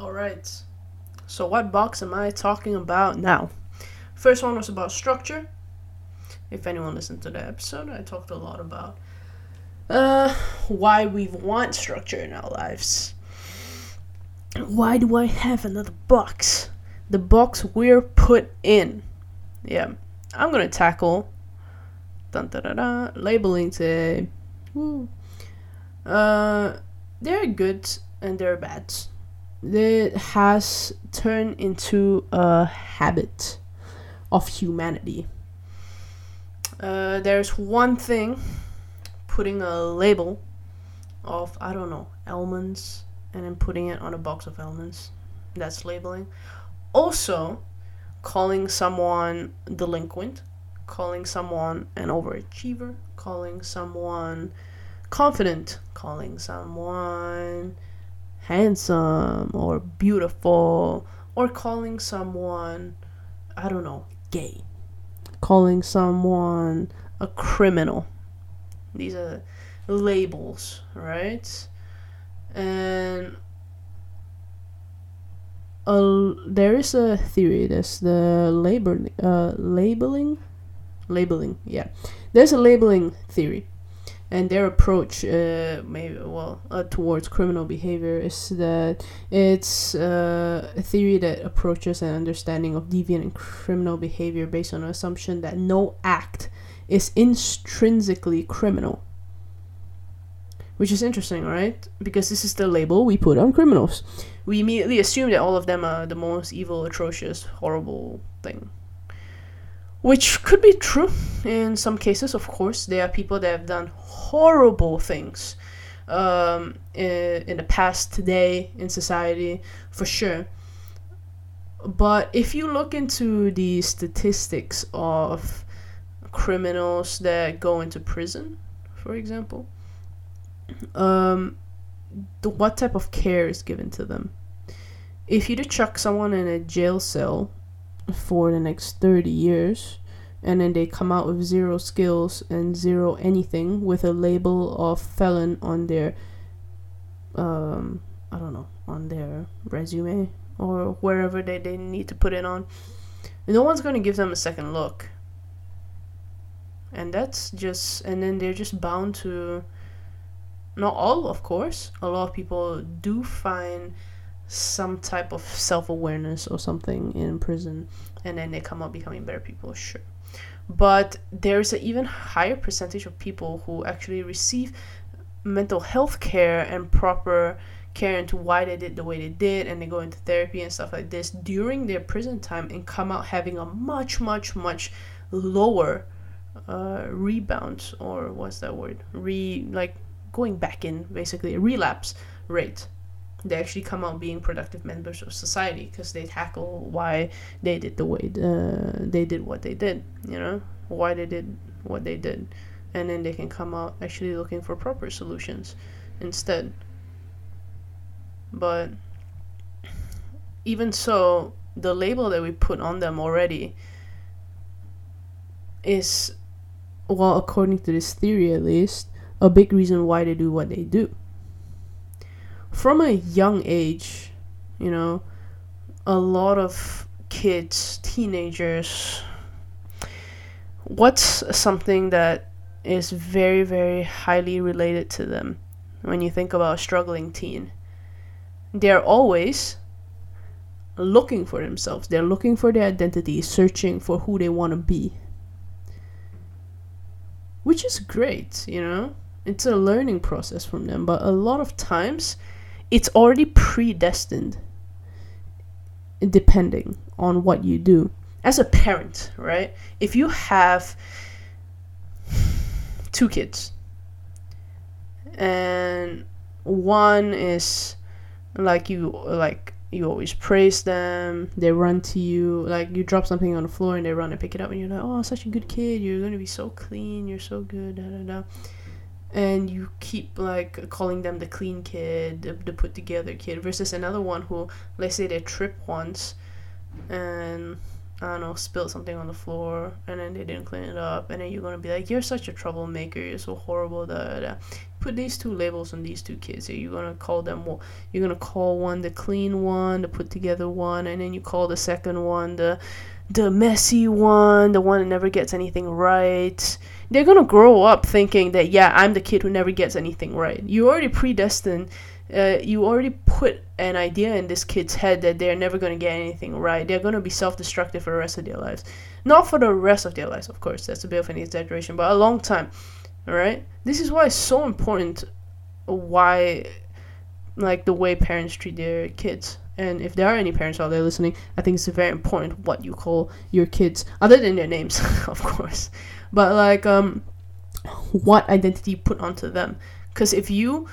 Alright, so what box am I talking about now? First one was about structure. If anyone listened to the episode, I talked a lot about why we want structure in our lives. Why do I have another box? The box we're put in. Yeah, I'm gonna tackle labeling today. Woo. There are good and there are bad. It has turned into a habit of humanity. There's one thing, putting a label of, I don't know, almonds, and then putting it on a box of almonds. That's labeling. Also, calling someone delinquent, calling someone an overachiever, calling someone confident, calling someone handsome or beautiful, or calling someone, I don't know, gay, calling someone a criminal. These are labels, right? And there is a theory. There's the labeling. Yeah, there's a labeling theory, and their approach, towards criminal behavior is that it's a theory that approaches an understanding of deviant and criminal behavior based on an assumption that no act is intrinsically criminal. Which is interesting, right? Because this is the label we put on criminals. We immediately assume that all of them are the most evil, atrocious, horrible thing. Which could be true in some cases, of course. There are people that have done horrible things in the past, today, in society, for sure. But if you look into the statistics of criminals that go into prison, for example, what type of care is given to them? If you to chuck someone in a jail cell for the next 30 years, and then they come out with zero skills and zero anything, with a label of felon on their on their resume or wherever they need to put it on, no one's going to give them a second look. And then they're just bound to, not all, of course. A lot of people do find some type of self-awareness or something in prison, and then they come out becoming better people, sure. But there's an even higher percentage of people who actually receive mental health care and proper care into why they did the way they did, and they go into therapy and stuff like this during their prison time and come out having a much, much, much lower rebound, or what's that word? Going back in, basically, a relapse rate. They actually come out being productive members of society because they tackle why they did they did what they did, why they did what they did. And then they can come out actually looking for proper solutions instead. But even so, the label that we put on them already is, well, according to this theory at least, a big reason why they do what they do. From a young age, a lot of kids, teenagers, what's something that is very, very highly related to them when you think about a struggling teen? They're always looking for themselves. They're looking for their identity, searching for who they want to be. Which is great, It's a learning process from them, but a lot of times it's already predestined depending on what you do. As a parent, right? If you have two kids and one is you always praise them, they run to you, you drop something on the floor and they run and pick it up and you're like, oh, such a good kid, you're going to be so clean, you're so good, da da da. And you keep calling them the clean kid, the put together kid, versus another one who, let's say they trip once and, I don't know, spilled something on the floor and then they didn't clean it up, and then you're going to be like, you're such a troublemaker, you're so horrible, da da da. put these two labels on these two kids. You're going to call them, well, you're going to call one the clean one, the put together one, and then you call the second one the messy one, the one that never gets anything right. They're going to grow up thinking that, yeah, I'm the kid who never gets anything right. You already predestined, you already put an idea in this kid's head that they're never going to get anything right. They're going to be self-destructive for the rest of their lives. Not for the rest of their lives, of course. That's a bit of an exaggeration, but a long time. All right? This is why it's so important, why, like, the way parents treat their kids. And if there are any parents out there listening, I think it's very important what you call your kids, other than their names, of course. But, like, what identity you put onto them. Because if you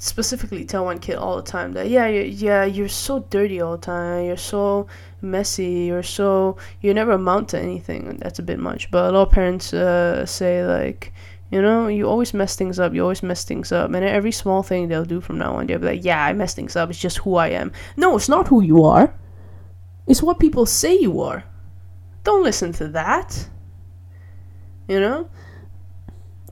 specifically tell one kid all the time that, you're so dirty all the time, you're so messy, you never amount to anything, that's a bit much. But a lot of parents say, like, you know, you always mess things up, and every small thing they'll do from now on, they'll be like, yeah, I mess things up, it's just who I am. No, it's not who you are, it's what people say you are. Don't listen to that. You know,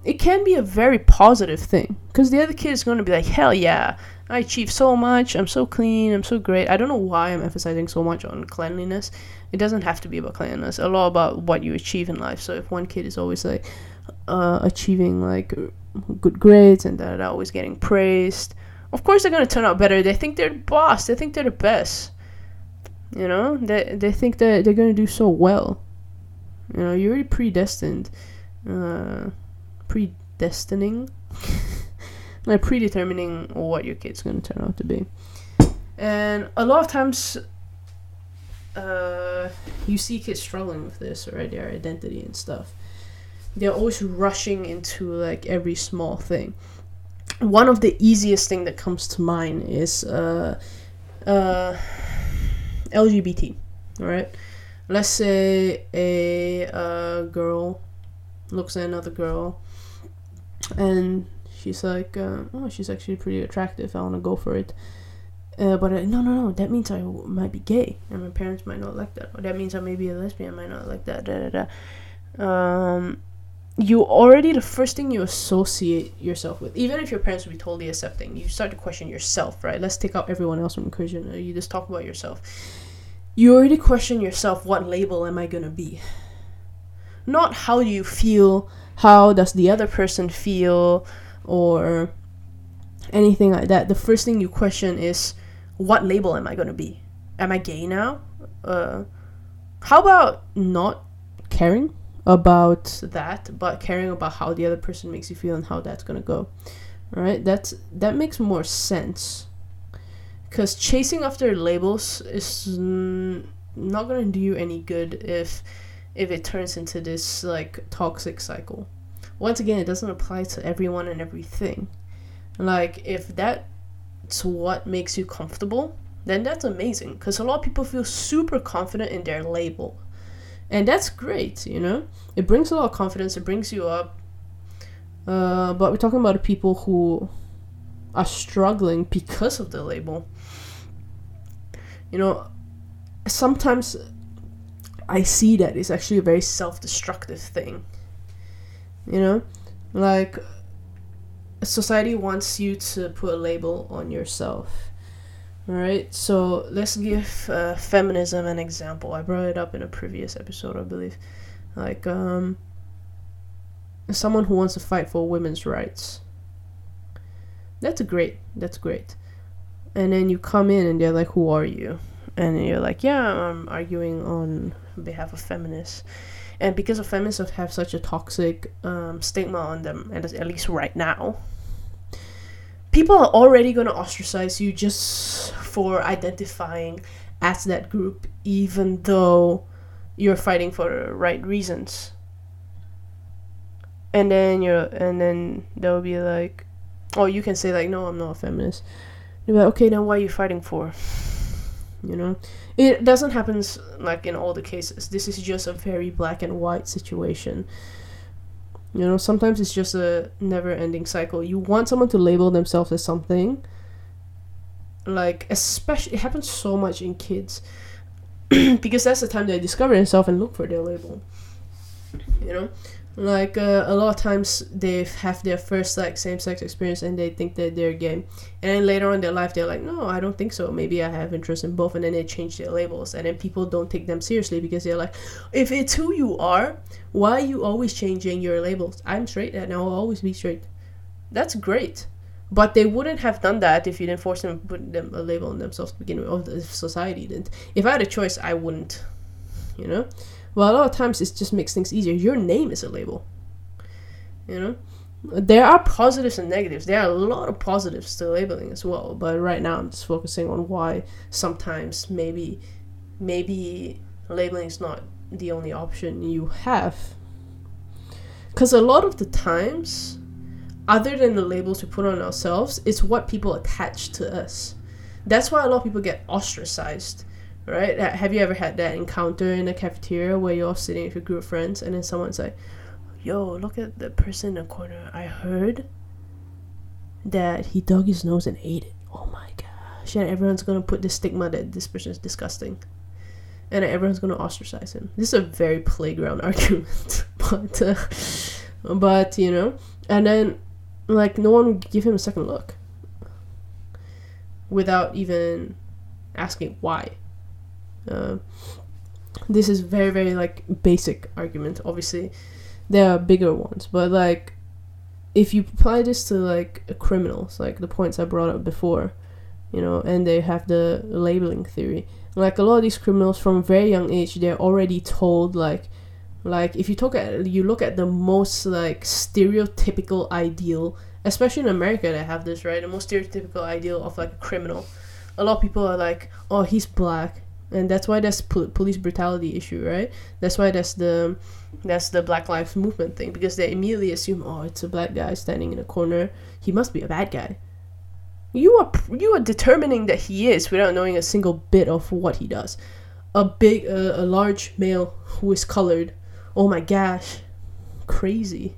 it can be a very positive thing, because the other kid is going to be like, hell yeah, I achieved so much, I'm so clean, I'm so great. I don't know why I'm emphasizing so much on cleanliness. It doesn't have to be about cleanliness, a lot about what you achieve in life. So if one kid is always like achieving like good grades and that, always getting praised, of course they're going to turn out better. They think they're the boss, they think they're the best, you know, they think that they're going to do so well. You know, you're already predestining, like predetermining what your kid's going to turn out to be. And a lot of times you see kids struggling with this, right? Their identity and stuff. They're always rushing into like every small thing. One of the easiest thing that comes to mind is LGBT, right? Let's say a girl looks at another girl and she's like, oh, she's actually pretty attractive, I want to go for it, but no, that means I might be gay and my parents might not like that, or that means I may be a lesbian, I might not like that, you already, the first thing you associate yourself with, even if your parents would be totally accepting, you start to question yourself, right? Let's take out everyone else from the equation, you just talk about yourself. You already question yourself, what label am I gonna be? Not how do you feel, how does the other person feel, or anything like that. The first thing you question is, what label am I gonna be? Am I gay now? How about not caring about that, but caring about how the other person makes you feel and how that's gonna go? All right, that makes more sense. Because chasing after labels is not going to do you any good if it turns into this like toxic cycle. Once again, it doesn't apply to everyone and everything. Like, if that's what makes you comfortable, then that's amazing. Because a lot of people feel super confident in their label. And that's great, you know? It brings a lot of confidence, it brings you up. But we're talking about the people who are struggling because of the label. You know, sometimes I see that it's actually a very self-destructive thing. You know, like, society wants you to put a label on yourself. Alright, so let's give feminism an example. I brought it up in a previous episode, I believe. Like, someone who wants to fight for women's rights. That's great. And then you come in and they're like, who are you? And you're like, yeah, I'm arguing on behalf of feminists. And because of feminists have such a toxic stigma on them, and at least right now, people are already going to ostracize you just for identifying as that group, even though you're fighting for the right reasons. And then they'll be like, or you can say like, no, I'm not a feminist. You're like, okay, then what are you fighting for? You know, it doesn't happen like in all the cases. This is just a very black and white situation. You know, sometimes it's just a never-ending cycle. You want someone to label themselves as something. Like, especially, it happens so much in kids because that's the time they discover themselves and look for their label. You know, Like, a lot of times they have their first, like, same-sex experience and they think that they're gay. And then later on in their life, they're like, no, I don't think so. Maybe I have interest in both. And then they change their labels. And then people don't take them seriously because they're like, if it's who you are, why are you always changing your labels? I'm straight and I'll always be straight. That's great. But they wouldn't have done that if you didn't force them to put them a label on themselves to begin with, or if society didn't. If I had a choice, I wouldn't, you know? Well, a lot of times it just makes things easier. Your name is a label, you know? There are positives and negatives. There are a lot of positives to labeling as well. But right now I'm just focusing on why sometimes maybe labeling is not the only option you have. Because a lot of the times, other than the labels we put on ourselves, it's what people attach to us. That's why a lot of people get ostracized. Right? Have you ever had that encounter in a cafeteria where you're sitting with your group of friends and then someone's like, yo, look at the person in the corner. I heard that he dug his nose and ate it. Oh my gosh. And everyone's going to put the stigma that this person is disgusting. And everyone's going to ostracize him. This is a very playground argument. But, you know. And then, like, no one would give him a second look. Without even asking why. This is very, very, like, basic argument. Obviously, there are bigger ones. But, like, if you apply this to, like, criminals, like the points I brought up before, you know, and they have the labeling theory. Like, a lot of these criminals from a very young age, they're already told, like if you look at the most, like, stereotypical ideal, especially in America they have this, right? The most stereotypical ideal of, like, a criminal. A lot of people are like, oh, he's black. And that's why that's police brutality issue, right? That's why that's the Black Lives Movement thing, because they immediately assume, oh, it's a black guy standing in a corner. He must be a bad guy. You are determining that he is without knowing a single bit of what he does. A large male who is colored. Oh my gosh, crazy.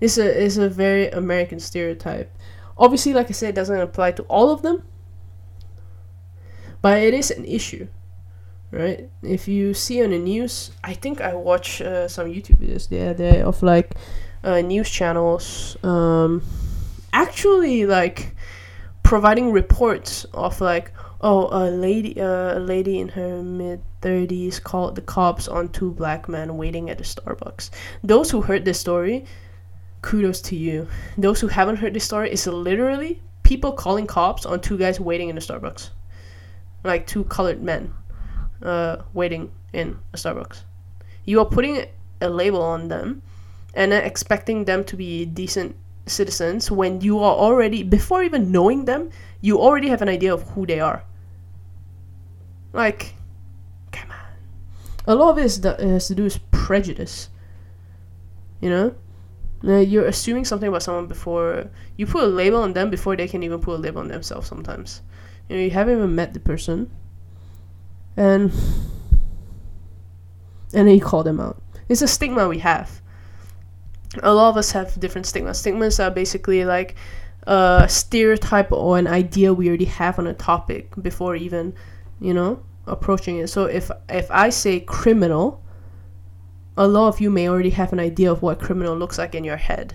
It's a very American stereotype. Obviously, like I said, it doesn't apply to all of them, but it is an issue. Right? If you see on the news, I think I watch some YouTube videos the other day of, like, news channels actually, like, providing reports of, like, oh, a lady in her mid-30s called the cops on two black men waiting at the Starbucks. Those who heard this story, kudos to you. Those who haven't heard this story, it's literally people calling cops on two guys waiting in the Starbucks. Like, two colored men. Waiting in a Starbucks. You are putting a label on them and then expecting them to be decent citizens when you are already, before even knowing them, you already have an idea of who they are. Like, come on. A lot of it has to do with prejudice. You know? You're assuming something about someone before you put a label on them, before they can even put a label on themselves sometimes. You know, you haven't even met the person. And then you call them out. It's a stigma we have. A lot of us have different stigmas. Stigmas are basically like a stereotype or an idea we already have on a topic before even, you know, approaching it. So if I say criminal, a lot of you may already have an idea of what criminal looks like in your head.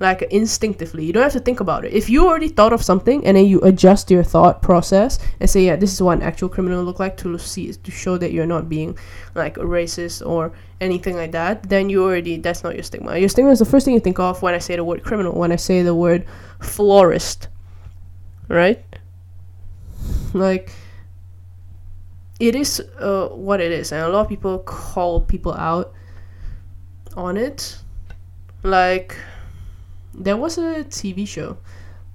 Like, instinctively. You don't have to think about it. If you already thought of something and then you adjust your thought process and say, yeah, this is what an actual criminal look like to show that you're not being, like, a racist or anything like that, then that's not your stigma. Your stigma is the first thing you think of when I say the word criminal, when I say the word florist, right? Like, it is what it is. And a lot of people call people out on it. Like, there was a TV show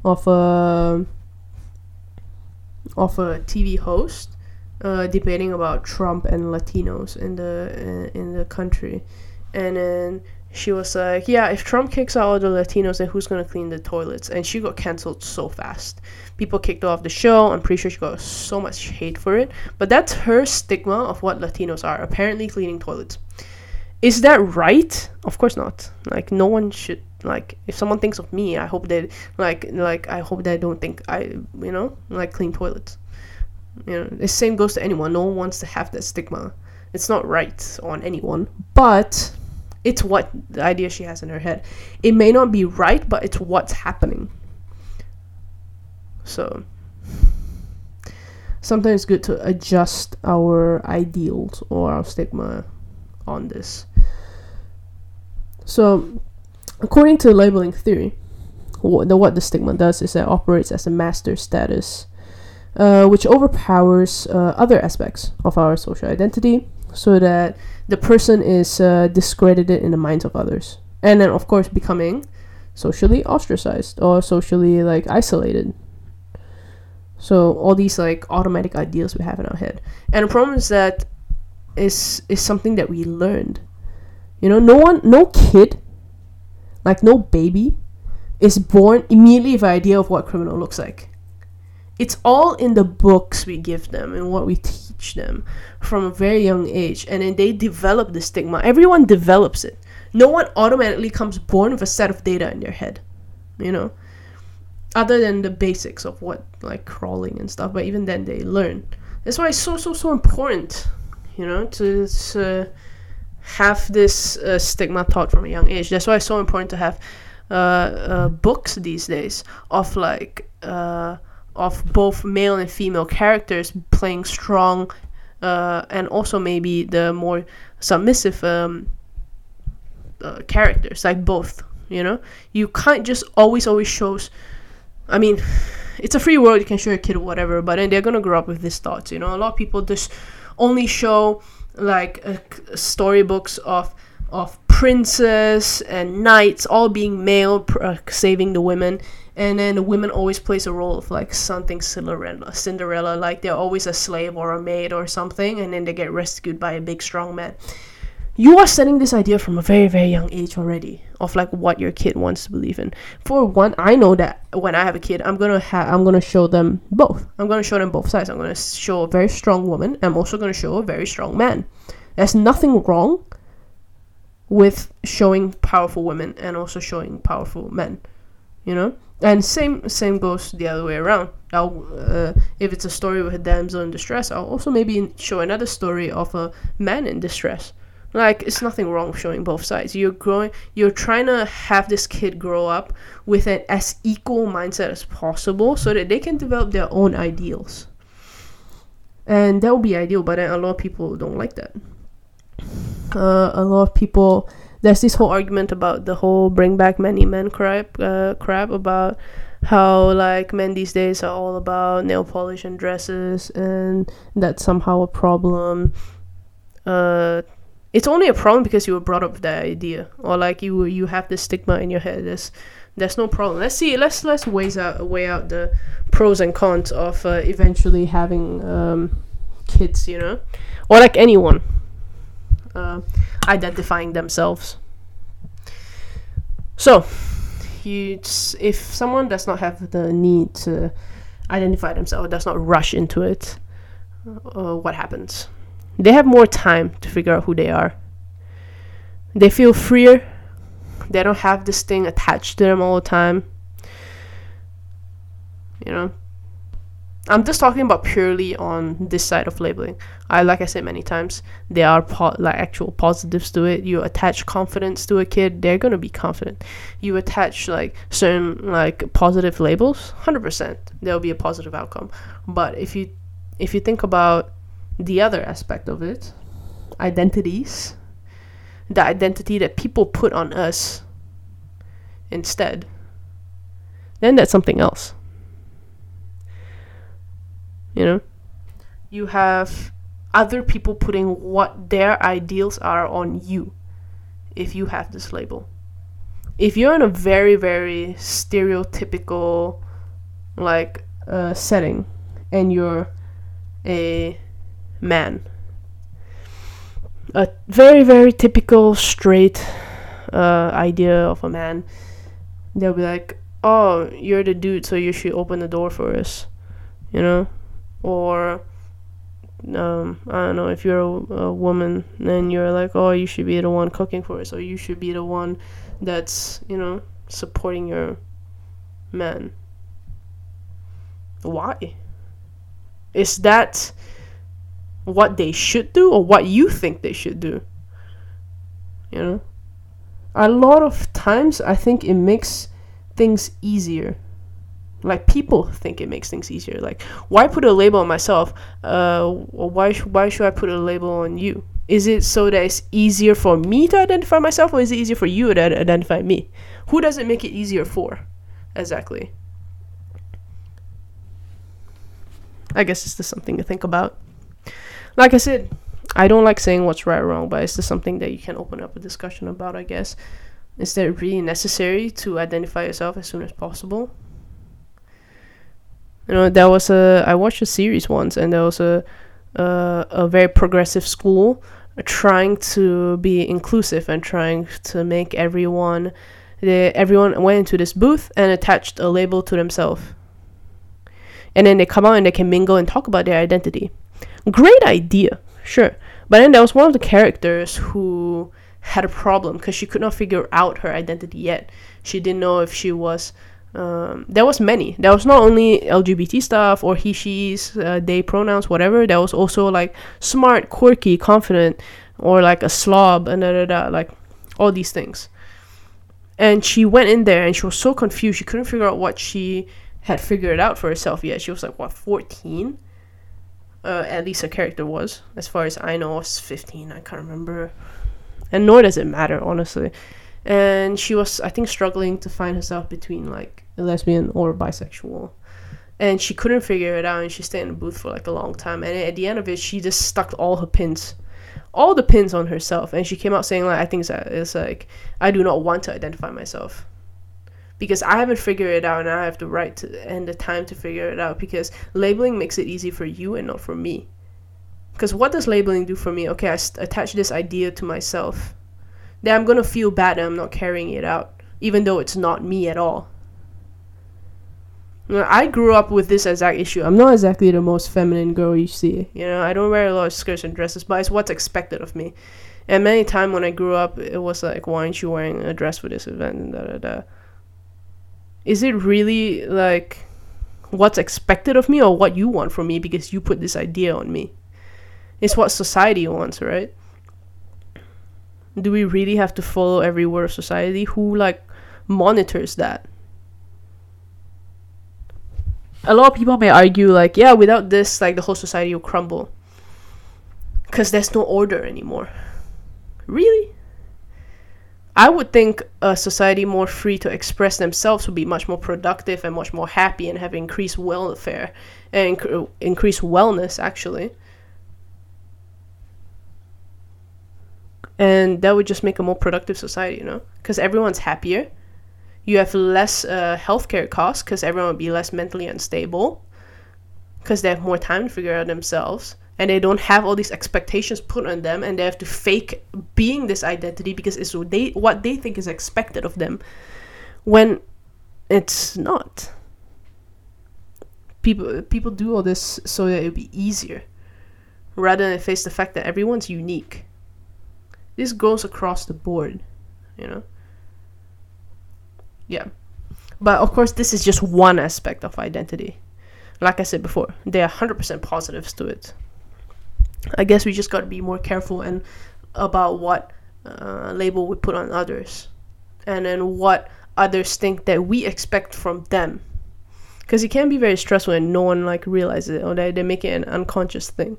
of a TV host debating about Trump and Latinos in the country, and then she was like, "Yeah, if Trump kicks out all the Latinos, then who's gonna clean the toilets?" And she got canceled so fast. People kicked her off the show. I'm pretty sure she got so much hate for it. But that's her stigma of what Latinos are. Apparently, cleaning toilets. Is that right? Of course not. Like, no one should. Like, if someone thinks of me, I hope that I don't think I, you know, like, clean toilets. You know, the same goes to anyone. No one wants to have that stigma. It's not right on anyone, but It's what the idea she has in her head. It may not be right, but it's what's happening. So sometimes it's good to adjust our ideals or our stigma on this. So according to labeling theory, what the stigma does is that it operates as a master status, which overpowers other aspects of our social identity, so that the person is discredited in the minds of others, and then of course becoming socially ostracized or socially isolated. So all these automatic ideals we have in our head, and the problem is that is something that we learned. No kid, no baby, is born immediately with an idea of what criminal looks like. It's all in the books we give them and what we teach them from a very young age, and then they develop the stigma. Everyone develops it. No one automatically comes born with a set of data in their head, other than the basics of what crawling and stuff, but even then they learn. That's why it's so important, to have this stigma taught from a young age. That's why it's so important to have books these days of both male and female characters playing strong and also maybe the more submissive characters, both. You can't just always show. I mean, it's a free world, you can show your kid whatever, but then they're gonna grow up with these thoughts. A lot of people just only show storybooks of princes and knights all being male, saving the women, and then the women always plays a role of something Cinderella, they're always a slave or a maid or something, and then they get rescued by a big strong man. You are setting this idea from a very, very young age already of what your kid wants to believe in. For one, I know that when I have a kid, I'm gonna show them both. I'm gonna show them both sides. I'm gonna show a very strong woman. I'm also gonna show a very strong man. There's nothing wrong with showing powerful women and also showing powerful men, And same goes the other way around. If it's a story with a damsel in distress, I'll also maybe show another story of a man in distress. It's nothing wrong with showing both sides. You're trying to have this kid grow up with an as equal mindset as possible so that they can develop their own ideals. And that would be ideal, but then a lot of people don't like that. There's this whole argument about the whole bring back many men crap about how men these days are all about nail polish and dresses, and that's somehow a problem. It's only a problem because you were brought up with that idea, or you have this stigma in your head. There's no problem. Let's see. Let's weigh out the pros and cons of eventually having kids, or anyone identifying themselves. So, if someone does not have the need to identify themselves, does not rush into it, what happens? They have more time to figure out who they are. They feel freer. They don't have this thing attached to them all the time. I'm just talking about purely on this side of labeling. Like I said many times, there are actual positives to it. You attach confidence to a kid, they're gonna be confident. You attach certain positive labels, 100%, there'll be a positive outcome. But if you think about the other aspect of it, identities, the identity that people put on us instead, then that's something else. You have other people putting what their ideals are on you if you have this label. If you're in a very, very stereotypical setting and you're a man, a very, very typical straight idea of a man, they'll be oh, you're the dude, so you should open the door for us, or I don't know, if you're a woman, then you're oh, you should be the one cooking for us, or you should be the one that's supporting your man. Why is that? What they should do, or what you think they should do? a lot of times I think it makes things easier. Like, people think it makes things easier. Like, why put a label on myself? Why should I put a label on you? Is it so that it's easier for me to identify myself, or is it easier for you to identify me? Who does it make it easier for? Exactly. I guess it's just something to think about. Like I said, I don't like saying what's right or wrong, but it's just something that you can open up a discussion about, I guess. Is that really necessary to identify yourself as soon as possible? You know, there was I watched a series once, and there was a very progressive school trying to be inclusive and trying to make everyone went into this booth and attached a label to themselves. And then they come out and they can mingle and talk about their identity. Great idea, sure. But then there was one of the characters who had a problem because she could not figure out her identity yet. She didn't know if she was... there was many. There was not only LGBT stuff or he, she's, they pronouns, whatever. There was also like smart, quirky, confident, or like a slob, and like all these things. And she went in there and she was so confused. She couldn't figure out what she had figured out for herself yet. She was like, what, 14? At least her character was. As far as I know, I was 15. I can't remember. And nor does it matter, honestly. And she was, I think, struggling to find herself between like a lesbian or bisexual, and she couldn't figure it out, and she stayed in the booth for like a long time, and at the end of it she just stuck all the pins on herself, and she came out saying like, I think it's like, I do not want to identify myself because I haven't figured it out, and I have the right to and the time to figure it out, because labeling makes it easy for you and not for me. Because what does labeling do for me? Okay, I attach this idea to myself that I'm gonna feel bad and I'm not carrying it out, even though it's not me at all. You know, I grew up with this exact issue. I'm not exactly the most feminine girl you see. You know, I don't wear a lot of skirts and dresses, but it's what's expected of me. And many times when I grew up, it was like, why aren't you wearing a dress for this event? And Is it really like what's expected of me, or what you want from me because you put this idea on me? It's what society wants, right? Do we really have to follow every word of society? Who like monitors that? A lot of people may argue like, yeah, without this, like the whole society will crumble because there's no order anymore. Really? I would think a society more free to express themselves would be much more productive and much more happy and have increased welfare and increased wellness, actually. And that would just make a more productive society, you know? Because everyone's happier. You have less healthcare costs because everyone would be less mentally unstable. Because they have more time to figure out themselves. And they don't have all these expectations put on them. And they have to fake being this identity because it's what they think is expected of them. When it's not. People do all this so that it would be easier. Rather than face the fact that everyone's unique. This goes across the board, you know? Yeah. But of course, this is just one aspect of identity. Like I said before, there are 100% positives to it. I guess we just got to be more careful and about what label we put on others. And then what others think that we expect from them. Because it can be very stressful and no one like realizes it, or they make it an unconscious thing.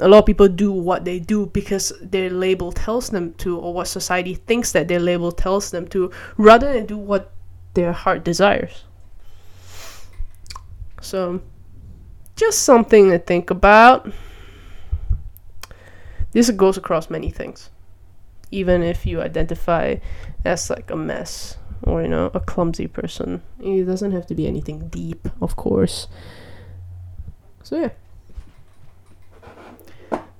A lot of people do what they do because their label tells them to, or what society thinks that their label tells them to, rather than do what their heart desires. So, just something to think about. This goes across many things. Even if you identify as like a mess. Or, you know, a clumsy person. It doesn't have to be anything deep, of course. So, yeah.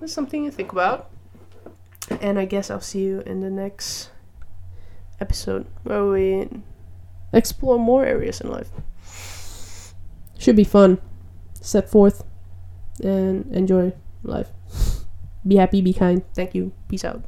That's something to think about. And I guess I'll see you in the next episode where we explore more areas in life. Should be fun. Step forth and enjoy life. Be happy, be kind. Thank you. Peace out.